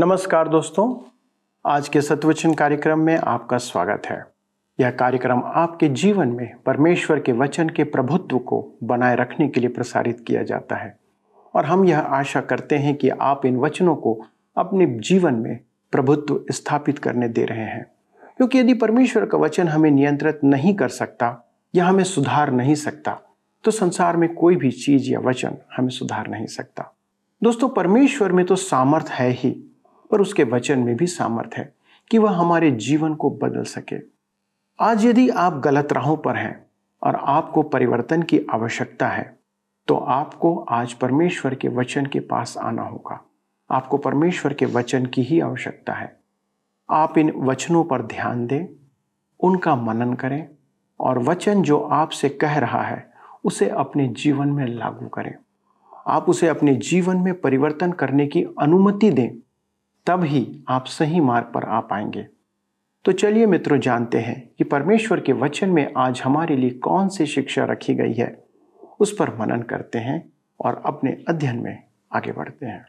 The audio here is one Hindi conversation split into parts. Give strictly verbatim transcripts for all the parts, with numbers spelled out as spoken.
नमस्कार दोस्तों, आज के सत्यवचन कार्यक्रम में आपका स्वागत है। यह कार्यक्रम आपके जीवन में परमेश्वर के वचन के प्रभुत्व को बनाए रखने के लिए प्रसारित किया जाता है और हम यह आशा करते हैं कि आप इन वचनों को अपने जीवन में प्रभुत्व स्थापित करने दे रहे हैं, क्योंकि यदि परमेश्वर का वचन हमें नियंत्रित नहीं कर सकता या हमें सुधार नहीं सकता तो संसार में कोई भी चीज़ या वचन हमें सुधार नहीं सकता। दोस्तों, परमेश्वर में तो सामर्थ है ही, पर उसके वचन में भी सामर्थ है कि वह हमारे जीवन को बदल सके। आज यदि आप गलत राहों पर हैं और आपको परिवर्तन की आवश्यकता है तो आपको आज परमेश्वर के वचन के पास आना होगा। आपको परमेश्वर के वचन की ही आवश्यकता है। आप इन वचनों पर ध्यान दें, उनका मनन करें और वचन जो आपसे कह रहा है उसे अपने जीवन में लागू करें। आप उसे अपने जीवन में परिवर्तन करने की अनुमति दें, तब ही आप सही मार्ग पर आ पाएंगे। तो चलिए मित्रों, जानते हैं कि परमेश्वर के वचन में आज हमारे लिए कौन सी शिक्षा रखी गई है। उस पर मनन करते हैं और अपने अध्ययन में आगे बढ़ते हैं।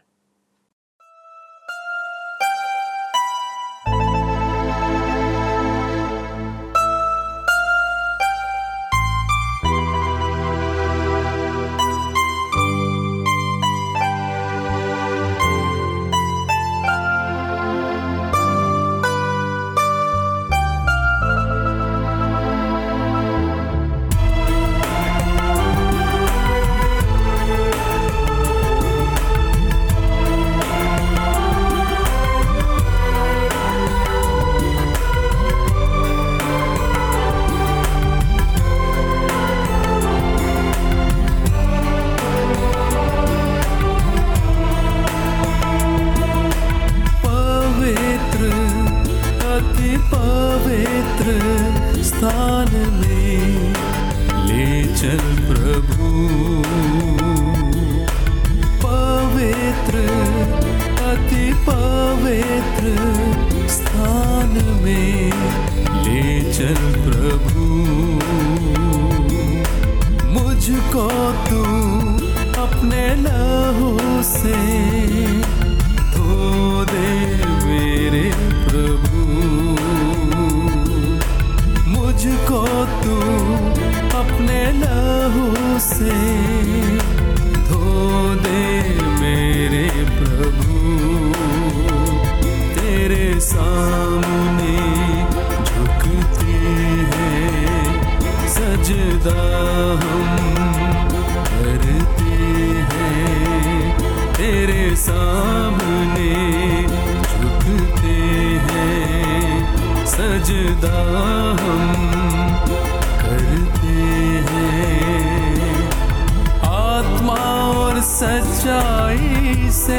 सच्चाई से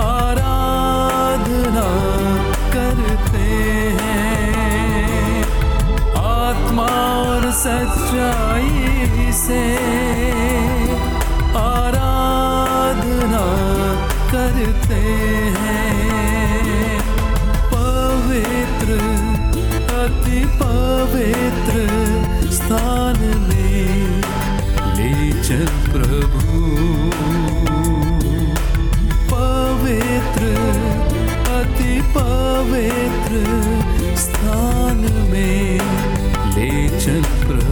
आराधना करते हैं, आत्मा और सच्चाई से आराधना करते हैं। पवित्र अति पवित्र स्थान में ले चल प्रभु, पवित्र अति पवित्र स्थान में ले चल प्रभु।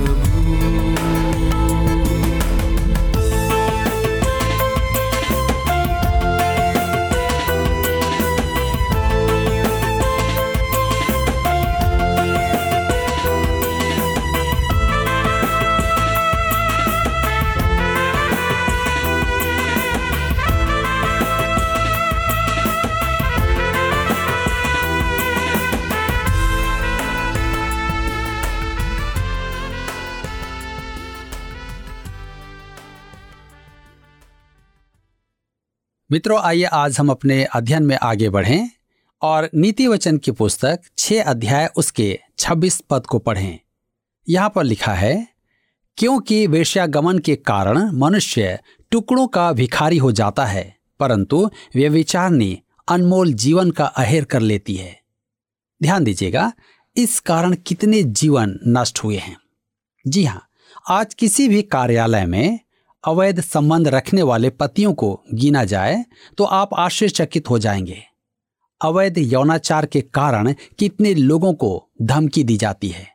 मित्रों, आइए आज हम अपने अध्ययन में आगे बढ़ें और नीतिवचन की पुस्तक छह अध्याय उसके छब्बीस पद को पढ़ें। यहाँ पर लिखा है, क्योंकि वेश्यागमन के कारण मनुष्य टुकड़ों का भिखारी हो जाता है, परंतु व्यभिचारिणी अनमोल जीवन का अहेर कर लेती है। ध्यान दीजिएगा, इस कारण कितने जीवन नष्ट हुए हैं। जी हाँ, आज किसी भी कार्यालय में अवैध संबंध रखने वाले पतियों को गिना जाए तो आप आश्चर्यचकित हो जाएंगे। अवैध यौनाचार के कारण कितने लोगों को धमकी दी जाती है।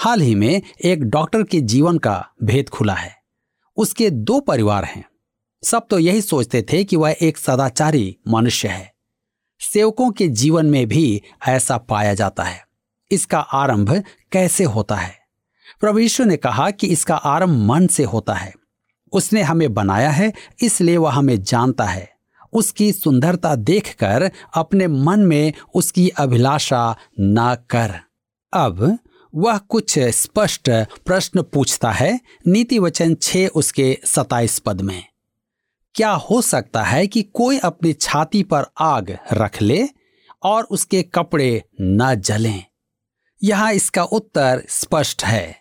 हाल ही में एक डॉक्टर के जीवन का भेद खुला है। उसके दो परिवार हैं। सब तो यही सोचते थे कि वह एक सदाचारी मनुष्य है। सेवकों के जीवन में भी ऐसा पाया जाता है। इसका आरंभ कैसे होता है? प्रभु यीशु ने कहा कि इसका आरंभ मन से होता है। उसने हमें बनाया है, इसलिए वह हमें जानता है। उसकी सुंदरता देखकर अपने मन में उसकी अभिलाषा ना कर। अब वह कुछ स्पष्ट प्रश्न पूछता है, नीतिवचन छह उसके सत्ताईस पद में। क्या हो सकता है कि कोई अपनी छाती पर आग रख ले और उसके कपड़े न जलें? यहाँ इसका उत्तर स्पष्ट है।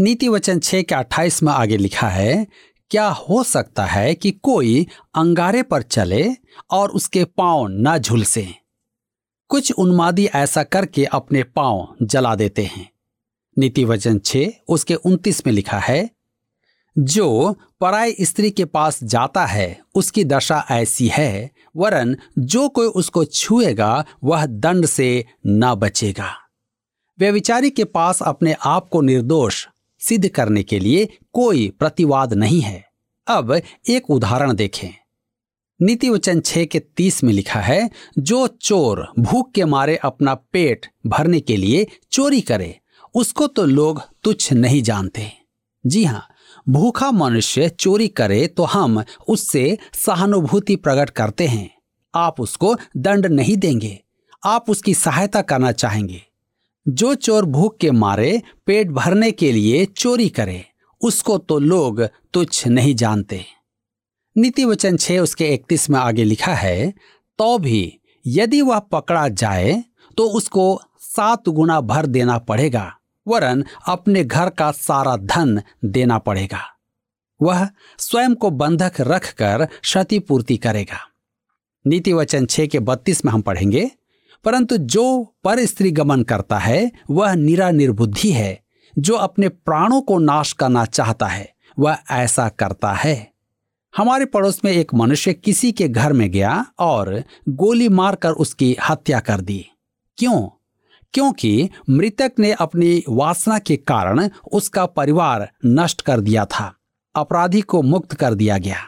नीतिवचन छह के अट्ठाईस में आगे लिखा है, क्या हो सकता है कि कोई अंगारे पर चले और उसके पांव न झुलसे? कुछ उन्मादी ऐसा करके अपने पांव जला देते हैं। नीतिवचन छह उसके उनतीस में लिखा है, जो पराई स्त्री के पास जाता है उसकी दशा ऐसी है, वरन जो कोई उसको छुएगा वह दंड से ना बचेगा। व्यभिचारी के पास अपने आप को निर्दोष सिद्ध करने के लिए कोई प्रतिवाद नहीं है। अब एक उदाहरण देखें। नीतिवचन छह के तीस में लिखा है, जो चोर भूख के मारे अपना पेट भरने के लिए चोरी करे उसको तो लोग तुच्छ नहीं जानते। जी हाँ, भूखा मनुष्य चोरी करे तो हम उससे सहानुभूति प्रकट करते हैं। आप उसको दंड नहीं देंगे, आप उसकी सहायता करना चाहेंगे। जो चोर भूख के मारे पेट भरने के लिए चोरी करे उसको तो लोग तुच्छ नहीं जानते। नीतिवचन छह उसके इकतीस में आगे लिखा है, तो भी यदि वह पकड़ा जाए तो उसको सात गुना भर देना पड़ेगा, वरन अपने घर का सारा धन देना पड़ेगा। वह स्वयं को बंधक रखकर क्षतिपूर्ति करेगा। नीतिवचन छह के बत्तीस में हम पढ़ेंगे, परंतु जो पर स्त्री गमन करता है वह निरा निर्बुद्धि है, जो अपने प्राणों को नाश करना चाहता है वह ऐसा करता है। हमारे पड़ोस में एक मनुष्य किसी के घर में गया और गोली मारकर उसकी हत्या कर दी। क्यों? क्योंकि मृतक ने अपनी वासना के कारण उसका परिवार नष्ट कर दिया था। अपराधी को मुक्त कर दिया गया।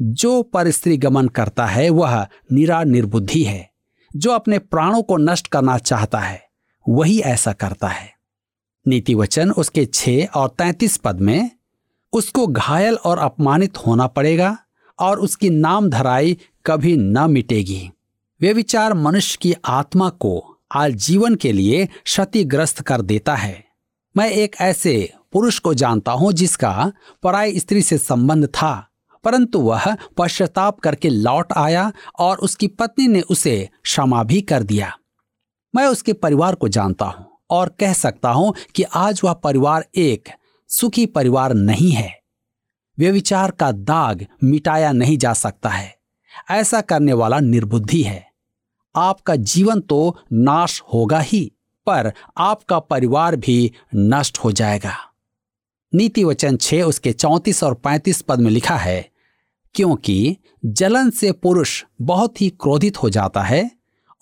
जो पर स्त्री गमन करता है वह निरा निर्बुद्धि है, जो अपने प्राणों को नष्ट करना चाहता है वही ऐसा करता है। नीतिवचन उसके छह और तैंतीस पद में, उसको घायल और अपमानित होना पड़ेगा और उसकी नाम धराई कभी न मिटेगी। व्यभिचार मनुष्य की आत्मा को आजीवन के लिए क्षतिग्रस्त कर देता है। मैं एक ऐसे पुरुष को जानता हूं जिसका पराई स्त्री से संबंध था, परंतु वह पश्चाताप करके लौट आया और उसकी पत्नी ने उसे क्षमा भी कर दिया। मैं उसके परिवार को जानता हूं और कह सकता हूं कि आज वह परिवार एक सुखी परिवार नहीं है। व्यभिचार का दाग मिटाया नहीं जा सकता है। ऐसा करने वाला निर्बुद्धि है। आपका जीवन तो नाश होगा ही, पर आपका परिवार भी नष्ट हो जाएगा। नीतिवचन छह उसके चौंतीस और पैंतीस पद में लिखा है, क्योंकि जलन से पुरुष बहुत ही क्रोधित हो जाता है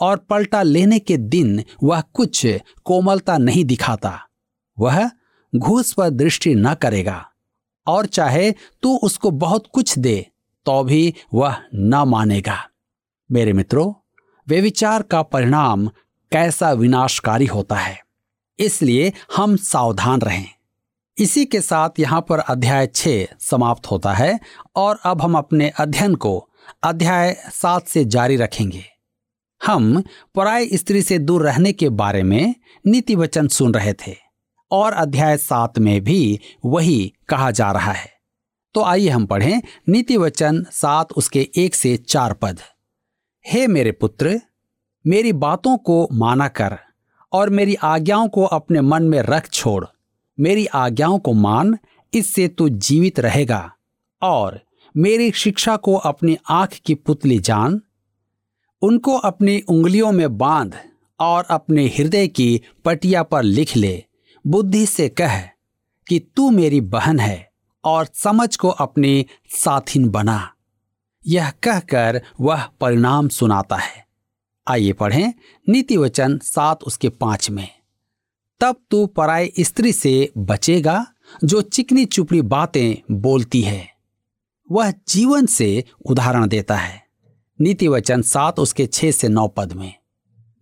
और पलटा लेने के दिन वह कुछ कोमलता नहीं दिखाता। वह घूस पर दृष्टि न करेगा और चाहे तू उसको बहुत कुछ दे तो भी वह न मानेगा। मेरे मित्रों, व्यभिचार का परिणाम कैसा विनाशकारी होता है, इसलिए हम सावधान रहें। इसी के साथ यहाँ पर अध्याय छह समाप्त होता है और अब हम अपने अध्ययन को अध्याय सात से जारी रखेंगे। हम पराई स्त्री से दूर रहने के बारे में नीतिवचन सुन रहे थे और अध्याय सात में भी वही कहा जा रहा है। तो आइए हम पढ़ें नीतिवचन सात उसके एक से चार पद। हे मेरे पुत्र, मेरी बातों को माना कर और मेरी आज्ञाओं को अपने मन में रख छोड़। मेरी आज्ञाओं को मान, इससे तू जीवित रहेगा, और मेरी शिक्षा को अपनी आंख की पुतली जान। उनको अपनी उंगलियों में बांध और अपने हृदय की पटिया पर लिख ले। बुद्धि से कह कि तू मेरी बहन है और समझ को अपने साथिन बना, यह कहकर वह परिणाम सुनाता है। आइए पढ़ें नीतिवचन सात उसके पांच में, तब तू पराय स्त्री से बचेगा जो चिकनी चुपड़ी बातें बोलती है। वह जीवन से उदाहरण देता है। नीतिवचन सात उसके छः से नौ पद में,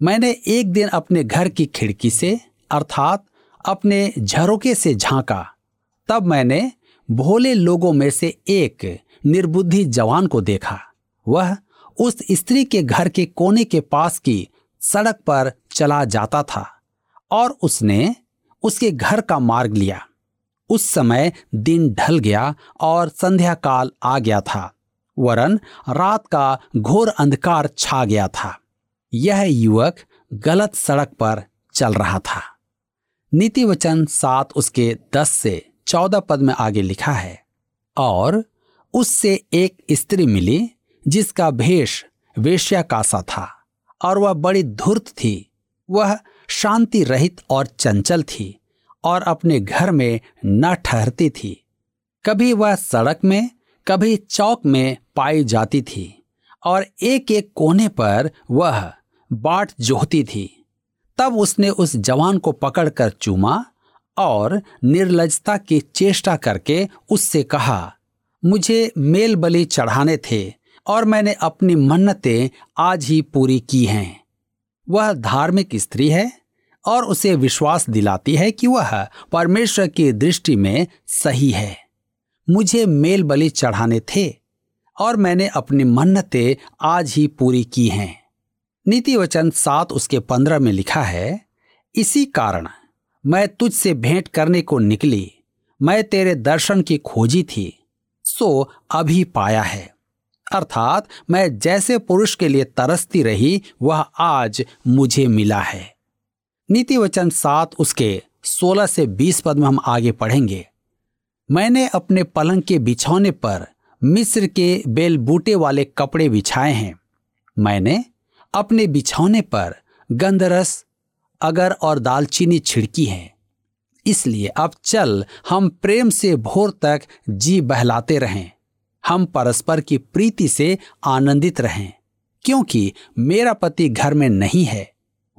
मैंने एक दिन अपने घर की खिड़की से अर्थात अपने झरोके से झांका, तब मैंने भोले लोगों में से एक निर्बुद्धि जवान को देखा। वह उस स्त्री के घर के कोने के पास की सड़क पर चला जाता था और उसने उसके घर का मार्ग लिया। उस समय दिन ढल गया और संध्याकाल आ गया था, वरन रात का घोर अंधकार छा गया था। यह युवक गलत सड़क पर चल रहा था। नीतिवचन सात उसके दस से चौदह पद में आगे लिखा है, और उससे एक स्त्री मिली जिसका भेष वेश्या का सा था और वह बड़ी धूर्त थी। वह शांति रहित और चंचल थी और अपने घर में न ठहरती थी। कभी वह सड़क में कभी चौक में पाई जाती थी और एक एक कोने पर वह बाट जोहती थी। तब उसने उस जवान को पकड़कर चूमा और निर्लजता की चेष्टा करके उससे कहा, मुझे मेल बलि चढ़ाने थे और मैंने अपनी मन्नतें आज ही पूरी की हैं। वह धार्मिक स्त्री है और उसे विश्वास दिलाती है कि वह परमेश्वर की दृष्टि में सही है। मुझे मेल बलि चढ़ाने थे और मैंने अपनी मन्नतें आज ही पूरी की हैं। नीतिवचन सात उसके पंद्रह में लिखा है, इसी कारण मैं तुझसे भेंट करने को निकली, मैं तेरे दर्शन की खोजी थी, सो अभी पाया है। अर्थात मैं जैसे पुरुष के लिए तरसती रही वह आज मुझे मिला है। नीतिवचन सात उसके सोलह से बीस पद में हम आगे पढ़ेंगे, मैंने अपने पलंग के बिछौने पर मिस्र के बेलबूटे वाले कपड़े बिछाए हैं। मैंने अपने बिछौने पर गंधरस, अगर और दालचीनी छिड़की है। इसलिए अब चल हम प्रेम से भोर तक जी बहलाते रहें, हम परस्पर की प्रीति से आनंदित रहें, क्योंकि मेरा पति घर में नहीं है,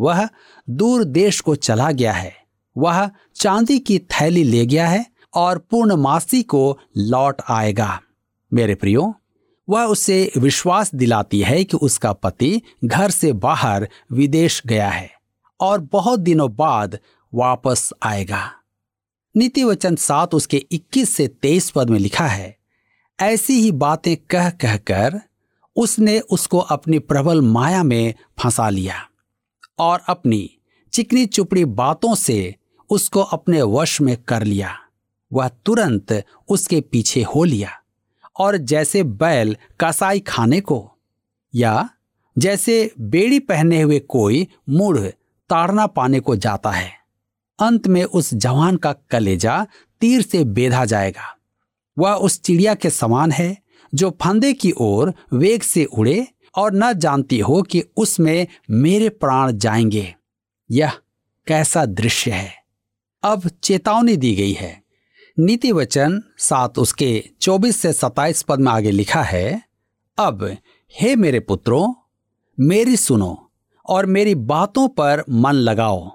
वह दूर देश को चला गया है। वह चांदी की थैली ले गया है और पूर्णमासी को लौट आएगा। मेरे प्रियो, वह उसे विश्वास दिलाती है कि उसका पति घर से बाहर विदेश गया है और बहुत दिनों बाद वापस आएगा। नीतिवचन सात उसके इक्कीस से तेईस पद में लिखा है, ऐसी ही बातें कह कह कर उसने उसको अपनी प्रबल माया में फंसा लिया और अपनी चिकनी चुपड़ी बातों से उसको अपने वश में कर लिया। वह तुरंत उसके पीछे हो लिया और जैसे बैल कसाई खाने को या जैसे बेड़ी पहने हुए कोई मूढ़ ताड़ना पाने को जाता है, अंत में उस जवान का कलेजा तीर से बेधा जाएगा। वह उस चिड़िया के समान है जो फंदे की ओर वेग से उड़े और न जानती हो कि उसमें मेरे प्राण जाएंगे। यह कैसा दृश्य है। अब चेतावनी दी गई है। नीतिवचन सात उसके चौबीस से सत्ताईस पद में आगे लिखा है, अब हे मेरे पुत्रों, मेरी सुनो और मेरी बातों पर मन लगाओ।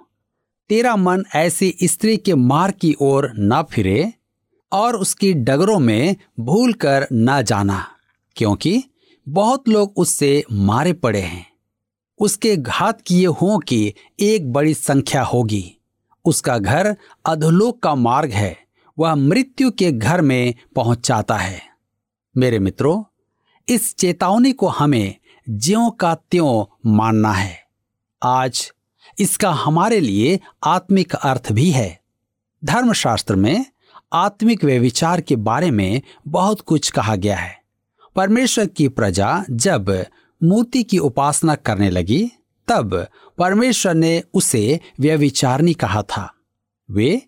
तेरा मन ऐसी स्त्री के मार्ग की ओर न फिरे और उसकी डगरों में भूल कर न जाना, क्योंकि बहुत लोग उससे मारे पड़े हैं। उसके घात किए हों की एक बड़ी संख्या होगी। उसका घर अधोलोक का मार्ग है, वह मृत्यु के घर में पहुंच जाता है। मेरे मित्रों, इस चेतावनी को हमें ज्यों का त्यों मानना है। आज इसका हमारे लिए आत्मिक अर्थ भी है। धर्मशास्त्र में आत्मिक व्यभिचार के बारे में बहुत कुछ कहा गया है। परमेश्वर की प्रजा जब मूर्ति की उपासना करने लगी, तब परमेश्वर ने उसे व्यभिचारिणी कहा था। वे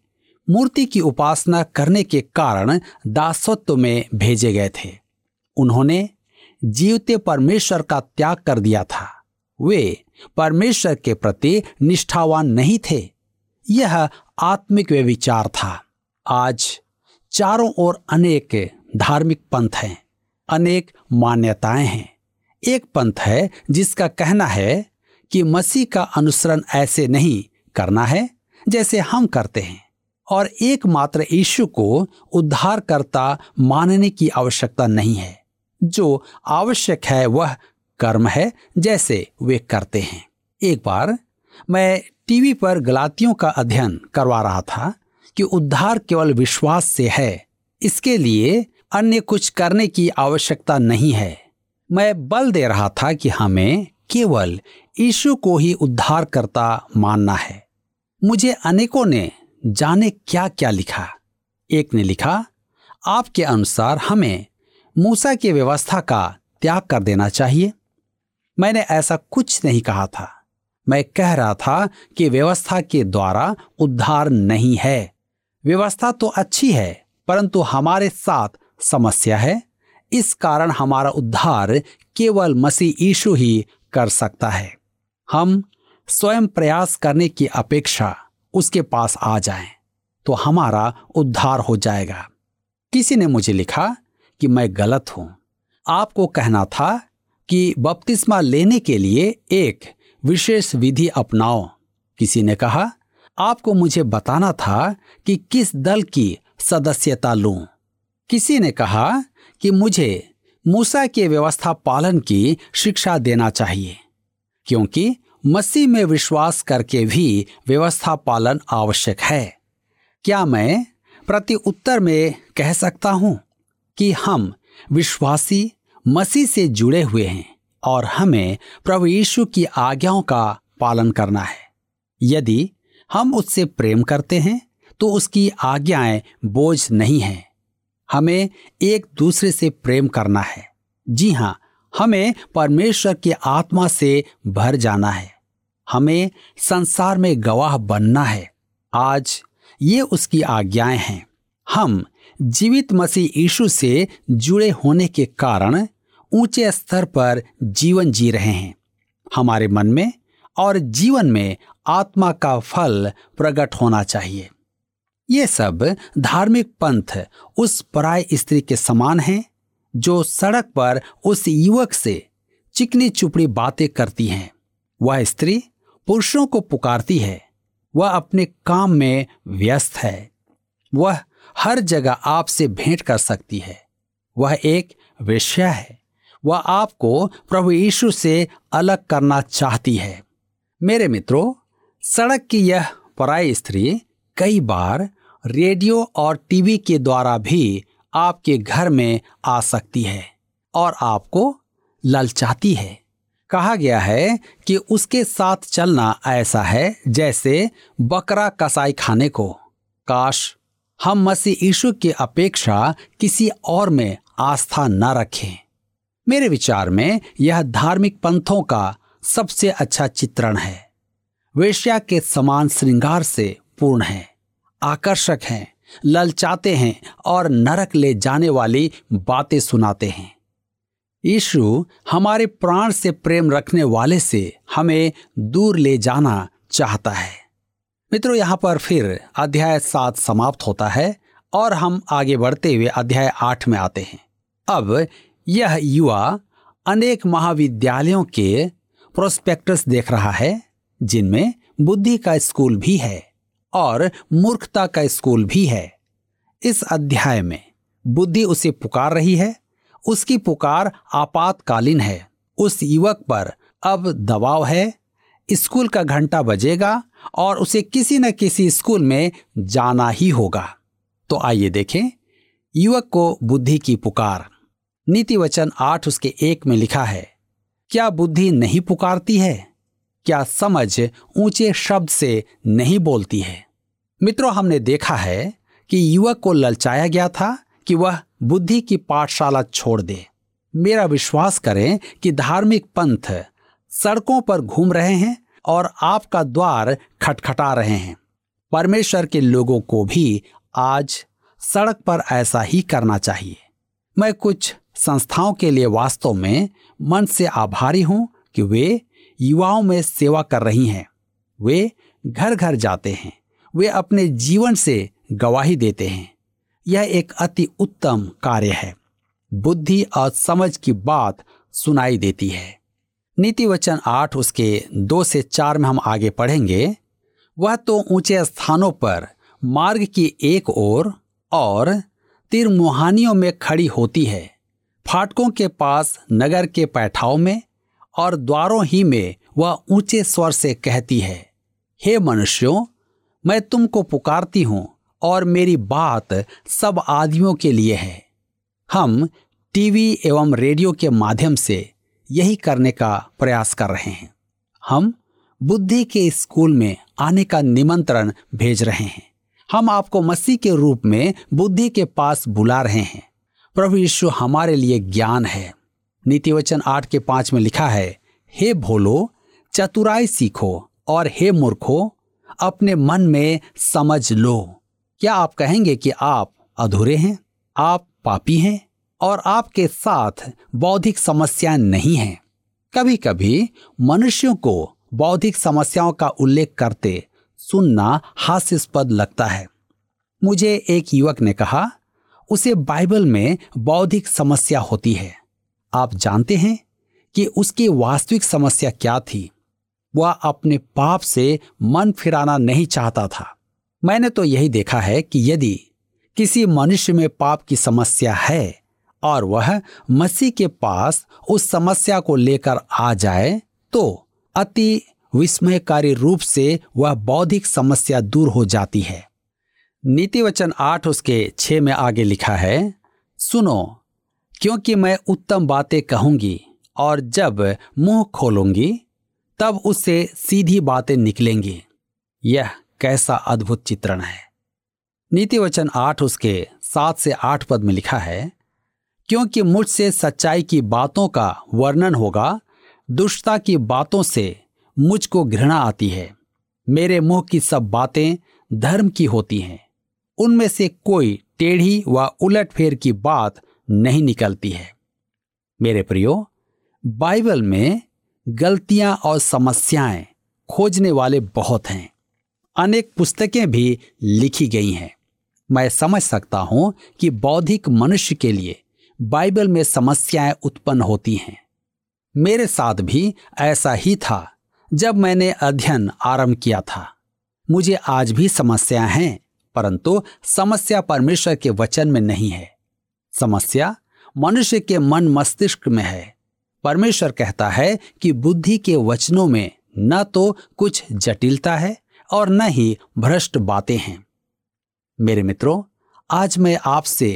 मूर्ति की उपासना करने के कारण दासत्व में भेजे गए थे। उन्होंने जीवते परमेश्वर का त्याग कर दिया था। वे परमेश्वर के प्रति निष्ठावान नहीं थे। यह आत्मिक व्यभिचार था। आज चारों ओर अनेक धार्मिक पंथ हैं, अनेक मान्यताएं हैं। एक पंथ है जिसका कहना है कि मसीह का अनुसरण ऐसे नहीं करना है जैसे हम करते हैं और एकमात्र यीशु को उद्धारकर्ता मानने की आवश्यकता नहीं है। जो आवश्यक है वह कर्म है जैसे वे करते हैं। एक बार मैं टीवी पर गलातियों का अध्ययन करवा रहा था कि उद्धार केवल विश्वास से है, इसके लिए अन्य कुछ करने की आवश्यकता नहीं है। मैं बल दे रहा था कि हमें केवल यीशु को ही उद्धारकर्ता मानना है। मुझे अनेकों ने जाने क्या क्या लिखा। एक ने लिखा, आपके अनुसार हमें मूसा की व्यवस्था का त्याग कर देना चाहिए। मैंने ऐसा कुछ नहीं कहा था। मैं कह रहा था कि व्यवस्था के द्वारा उद्धार नहीं है। व्यवस्था तो अच्छी है, परंतु हमारे साथ समस्या है। इस कारण हमारा उद्धार केवल मसीह यीशु ही कर सकता है। हम स्वयं प्रयास करने की अपेक्षा उसके पास आ जाएं, तो हमारा उद्धार हो जाएगा। किसी ने मुझे लिखा कि मैं गलत हूं। आपको कहना था कि बपतिस्मा लेने के लिए एक विशेष विधि अपनाओ। किसी ने कहा, आपको मुझे बताना था कि किस दल की सदस्यता लूं। किसी ने कहा कि मुझे मूसा के व्यवस्था पालन की शिक्षा देना चाहिए, क्योंकि मसीह में विश्वास करके भी व्यवस्था पालन आवश्यक है। क्या मैं प्रति उत्तर में कह सकता हूं कि हम विश्वासी मसीह से जुड़े हुए हैं और हमें प्रभु यीशु की आज्ञाओं का पालन करना है। यदि हम उससे प्रेम करते हैं तो उसकी आज्ञाएं बोझ नहीं हैं। हमें एक दूसरे से प्रेम करना है। जी हाँ, हमें परमेश्वर की आत्मा से भर जाना है। हमें संसार में गवाह बनना है। आज ये उसकी आज्ञाएं हैं। हम जीवित मसीह यीशु से जुड़े होने के कारण ऊंचे स्तर पर जीवन जी रहे हैं। हमारे मन में और जीवन में आत्मा का फल प्रकट होना चाहिए। ये सब धार्मिक पंथ उस पराई स्त्री के समान हैं जो सड़क पर उस युवक से चिकनी चुपड़ी बातें करती हैं। वह स्त्री पुरुषों को पुकारती है। वह अपने काम में व्यस्त है। वह हर जगह आपसे भेंट कर सकती है। वह एक वेश्या है। वह आपको प्रभु यीशु से अलग करना चाहती है। मेरे मित्रों, सड़क की यह पराई स्त्री कई बार रेडियो और टीवी के द्वारा भी आपके घर में आ सकती है और आपको ललचाती है। कहा गया है कि उसके साथ चलना ऐसा है जैसे बकरा कसाई खाने को। काश हम मसीह यीशु की अपेक्षा किसी और में आस्था न रखें। मेरे विचार में यह धार्मिक पंथों का सबसे अच्छा चित्रण है। वेश्या के समान श्रृंगार से पूर्ण है, आकर्षक हैं, ललचाते हैं और नरक ले जाने वाली बातें सुनाते हैं। यीशु हमारे प्राण से प्रेम रखने वाले से हमें दूर ले जाना चाहता है। मित्रों, यहाँ पर फिर अध्याय सात समाप्त होता है और हम आगे बढ़ते हुए अध्याय आठ में आते हैं। अब यह युवा अनेक महाविद्यालयों के प्रोस्पेक्टस देख रहा है जिनमें बुद्धि का स्कूल भी है और मूर्खता का स्कूल भी है। इस अध्याय में बुद्धि उसे पुकार रही है। उसकी पुकार आपातकालीन है। उस युवक पर अब दबाव है। स्कूल का घंटा बजेगा और उसे किसी न किसी स्कूल में जाना ही होगा। तो आइए देखें युवक को बुद्धि की पुकार। नीतिवचन आठ उसके एक में लिखा है, क्या बुद्धि नहीं पुकारती है? क्या समझ ऊंचे शब्द से नहीं बोलती है? मित्रों, हमने देखा है कि युवक को ललचाया गया था कि वह बुद्धि की पाठशाला छोड़ दे। मेरा विश्वास करें कि धार्मिक पंथ सड़कों पर घूम रहे हैं और आपका द्वार खटखटा रहे हैं। परमेश्वर के लोगों को भी आज सड़क पर ऐसा ही करना चाहिए। मैं कुछ संस्थाओं के लिए वास्तव में मन से आभारी हूं कि वे युवाओं में सेवा कर रही हैं। वे घर घर जाते हैं। वे अपने जीवन से गवाही देते हैं। यह एक अति उत्तम कार्य है। बुद्धि और समझ की बात सुनाई देती है। नीतिवचन आठ उसके दो से चार में हम आगे पढ़ेंगे। वह तो ऊंचे स्थानों पर मार्ग की एक ओर और तीर मुहानियों में खड़ी होती है, फाटकों के पास नगर के पैठाओं में और द्वारों ही में वह ऊंचे स्वर से कहती है, हे मनुष्यों, मैं तुमको पुकारती हूँ और मेरी बात सब आदमियों के लिए है। हम टीवी एवं रेडियो के माध्यम से यही करने का प्रयास कर रहे हैं। हम बुद्धि के स्कूल में आने का निमंत्रण भेज रहे हैं। हम आपको मसीह के रूप में बुद्धि के पास बुला रहे हैं। प्रभु यीशु हमारे लिए ज्ञान है। नीतिवचन आठ के पांच में लिखा है, हे भोलो, चतुराई सीखो और हे मूर्खो, अपने मन में समझ लो। क्या आप कहेंगे कि आप अधूरे हैं, आप पापी हैं और आपके साथ बौद्धिक समस्याएं नहीं हैं? कभी कभी मनुष्यों को बौद्धिक समस्याओं का उल्लेख करते सुनना हास्यास्पद लगता है। मुझे एक युवक ने कहा उसे बाइबल में बौद्धिक समस्या होती है। आप जानते हैं कि उसकी वास्तविक समस्या क्या थी? वह अपने पाप से मन फिराना नहीं चाहता था। मैंने तो यही देखा है कि यदि किसी मनुष्य में पाप की समस्या है और वह मसीह के पास उस समस्या को लेकर आ जाए तो अति विस्मयकारी रूप से वह बौद्धिक समस्या दूर हो जाती है। नीतिवचन आठ उसके छह में आगे लिखा है, सुनो, क्योंकि मैं उत्तम बातें कहूंगी और जब मुंह खोलूंगी तब उससे सीधी बातें निकलेंगी। यह कैसा अद्भुत चित्रण है। नीतिवचन आठ उसके सात से आठ पद में लिखा है, क्योंकि मुझसे सच्चाई की बातों का वर्णन होगा, दुष्टता की बातों से मुझको घृणा आती है। मेरे मुंह की सब बातें धर्म की होती हैं, उनमें से कोई टेढ़ी व उलटफेर की बात नहीं निकलती है। मेरे प्रियो, बाइबल में गलतियां और समस्याएं खोजने वाले बहुत हैं। अनेक पुस्तकें भी लिखी गई हैं। मैं समझ सकता हूं कि बौद्धिक मनुष्य के लिए बाइबल में समस्याएं उत्पन्न होती हैं। मेरे साथ भी ऐसा ही था जब मैंने अध्ययन आरंभ किया था। मुझे आज भी समस्याएं हैं, परंतु समस्या परमेश्वर के वचन में नहीं है। समस्या मनुष्य के मन मस्तिष्क में है। परमेश्वर कहता है कि बुद्धि के वचनों में न तो कुछ जटिलता है और न ही भ्रष्ट बातें हैं। मेरे मित्रों, आज मैं आपसे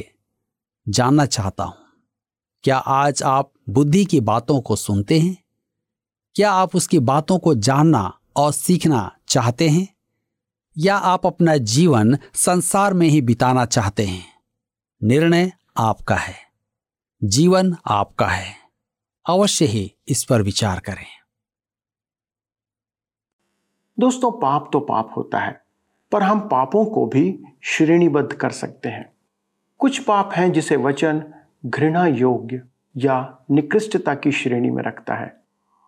जानना चाहता हूं, क्या आज आप बुद्धि की बातों को सुनते हैं? क्या आप उसकी बातों को जानना और सीखना चाहते हैं, या आप अपना जीवन संसार में ही बिताना चाहते हैं? निर्णय आपका है, जीवन आपका है। अवश्य ही इस पर विचार करें। दोस्तों, पाप तो पाप होता है, पर हम पापों को भी श्रेणीबद्ध कर सकते हैं। कुछ पाप हैं जिसे वचन घृणा योग्य या निकृष्टता की श्रेणी में रखता है,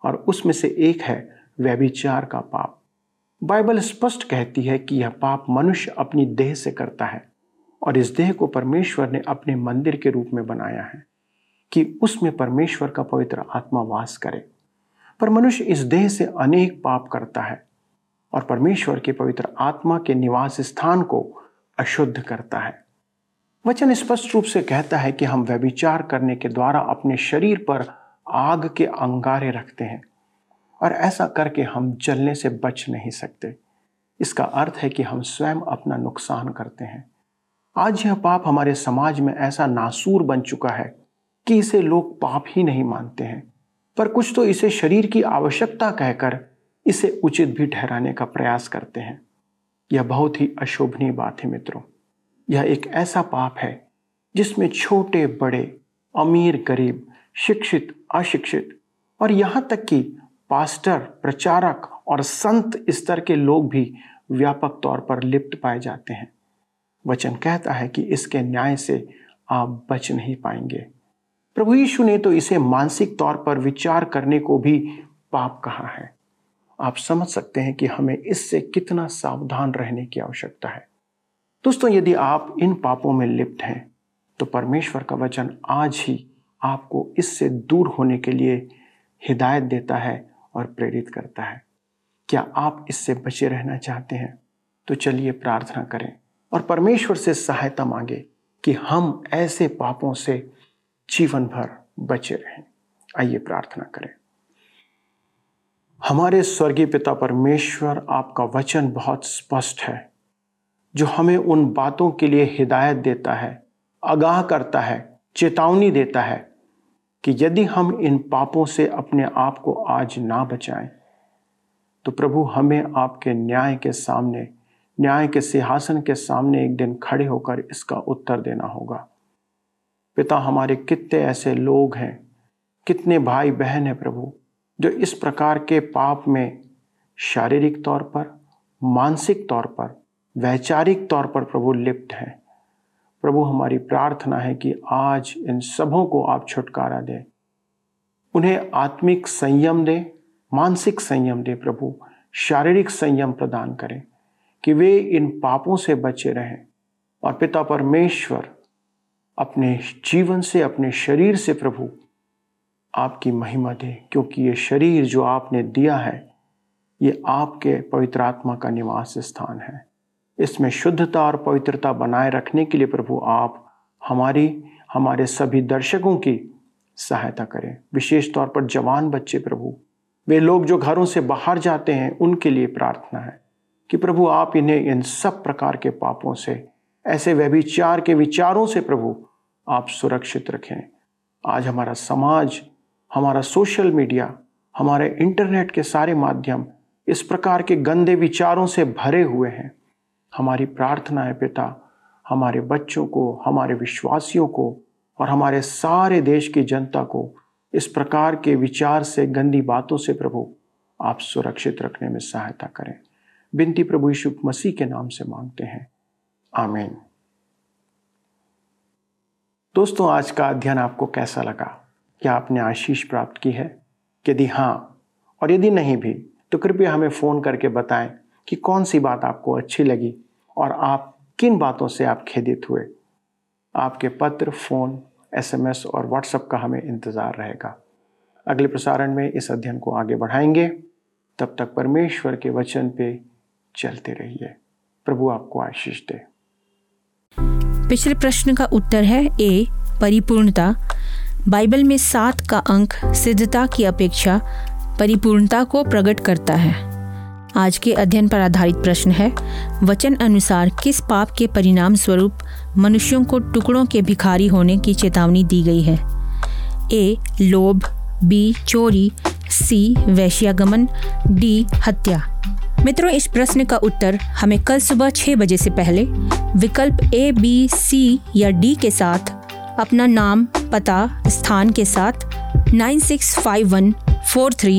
और उसमें से एक है व्यभिचार का पाप। बाइबल स्पष्ट कहती है कि यह पाप मनुष्य अपनी देह से करता है, और इस देह को परमेश्वर ने अपने मंदिर के रूप में बनाया है कि उसमें परमेश्वर का पवित्र आत्मा वास करे। पर मनुष्य इस देह से अनेक पाप करता है और परमेश्वर के पवित्र आत्मा के निवास स्थान को अशुद्ध करता है। वचन स्पष्ट रूप से कहता है कि हम व्यभिचार करने के द्वारा अपने शरीर पर आग के अंगारे रखते हैं, और ऐसा करके हम जलने से बच नहीं सकते। इसका अर्थ है कि हम स्वयं अपना नुकसान करते हैं। आज यह पाप हमारे समाज में ऐसा नासूर बन चुका है कि इसे लोग पाप ही नहीं मानते हैं, पर कुछ तो इसे शरीर की आवश्यकता कहकर इसे उचित भी ठहराने का प्रयास करते हैं। यह बहुत ही अशोभनीय बात है मित्रों। यह एक ऐसा पाप है जिसमें छोटे बड़े, अमीर गरीब, शिक्षित अशिक्षित, और यहाँ तक कि पास्टर, प्रचारक और संत स्तर के लोग भी व्यापक तौर पर लिप्त पाए जाते हैं। वचन कहता है कि इसके न्याय से आप बच नहीं पाएंगे। प्रभु यीशु ने तो इसे मानसिक तौर पर विचार करने को भी पाप कहा है। आप समझ सकते हैं कि हमें इससे कितना सावधान रहने की आवश्यकता है। दोस्तों, यदि आप इन पापों में लिप्त हैं तो परमेश्वर का वचन आज ही आपको इससे दूर होने के लिए हिदायत देता है और प्रेरित करता है। क्या आप इससे बचे रहना चाहते हैं? तो चलिए प्रार्थना करें और परमेश्वर से सहायता मांगे कि हम ऐसे पापों से जीवन भर बचे रहें। आइए प्रार्थना करें। हमारे स्वर्गीय पिता परमेश्वर, आपका वचन बहुत स्पष्ट है जो हमें उन बातों के लिए हिदायत देता है, आगाह करता है, चेतावनी देता है कि यदि हम इन पापों से अपने आप को आज ना बचाएं तो प्रभु हमें आपके न्याय के सामने, न्याय के सिंहासन के सामने एक दिन खड़े होकर इसका उत्तर देना होगा। पिता, हमारे कितने ऐसे लोग हैं, कितने भाई बहन हैं प्रभु, जो इस प्रकार के पाप में शारीरिक तौर पर, मानसिक तौर पर, वैचारिक तौर पर प्रभु लिप्त हैं। प्रभु, हमारी प्रार्थना है कि आज इन सबों को आप छुटकारा दें, उन्हें आत्मिक संयम दें, मानसिक संयम दें प्रभु, शारीरिक संयम प्रदान करें कि वे इन पापों से बचे रहें। और पिता परमेश्वर, अपने जीवन से, अपने शरीर से प्रभु आपकी महिमा दें, क्योंकि ये शरीर जो आपने दिया है ये आपके पवित्र आत्मा का निवास स्थान है। इसमें शुद्धता और पवित्रता बनाए रखने के लिए प्रभु आप हमारी, हमारे सभी दर्शकों की सहायता करें। विशेष तौर पर जवान बच्चे प्रभु, वे लोग जो घरों से बाहर जाते हैं, उनके लिए प्रार्थना है कि प्रभु आप इन्हें इन सब प्रकार के पापों से, ऐसे व्यभिचार के विचारों से प्रभु आप सुरक्षित रखें। आज हमारा समाज, हमारा सोशल मीडिया, हमारे इंटरनेट के सारे माध्यम इस प्रकार के गंदे विचारों से भरे हुए हैं। हमारी प्रार्थना है पिता, हमारे बच्चों को, हमारे विश्वासियों को और हमारे सारे देश की जनता को इस प्रकार के विचार से, गंदी बातों से प्रभु आप सुरक्षित रखने में सहायता करें। विनती प्रभु यीशु मसीह के नाम से मांगते हैं, आमीन। दोस्तों, आज का अध्ययन आपको कैसा लगा? क्या आपने आशीष प्राप्त की है? यदि हाँ और यदि नहीं भी, तो कृपया हमें फ़ोन करके बताएं कि कौन सी बात आपको अच्छी लगी और आप किन बातों से आप खेदित हुए। आपके पत्र, फ़ोन, एसएमएस और व्हाट्सएप का हमें इंतज़ार रहेगा। अगले प्रसारण में इस अध्ययन को आगे बढ़ाएंगे। तब तक परमेश्वर के वचन पे चलते रहिए। प्रभु आपको आशीष दे। पिछले प्रश्न का उत्तर है ए, परिपूर्णता। बाइबल में सात का अंक सिद्धता की अपेक्षा परिपूर्णता को प्रकट करता है। आज के अध्ययन पर आधारित प्रश्न है, वचन अनुसार किस पाप के परिणाम स्वरूप मनुष्यों को टुकड़ों के भिखारी होने की चेतावनी दी गई है? ए, लोभ, बी, चोरी, सी, वैश्यागमन, डी, हत्या। मित्रों, इस प्रश्न का उत्तर हमें कल सुबह छह बजे से पहले विकल्प ए, बी, सी या डी के साथ अपना नाम, पता, स्थान के साथ nine six five one four three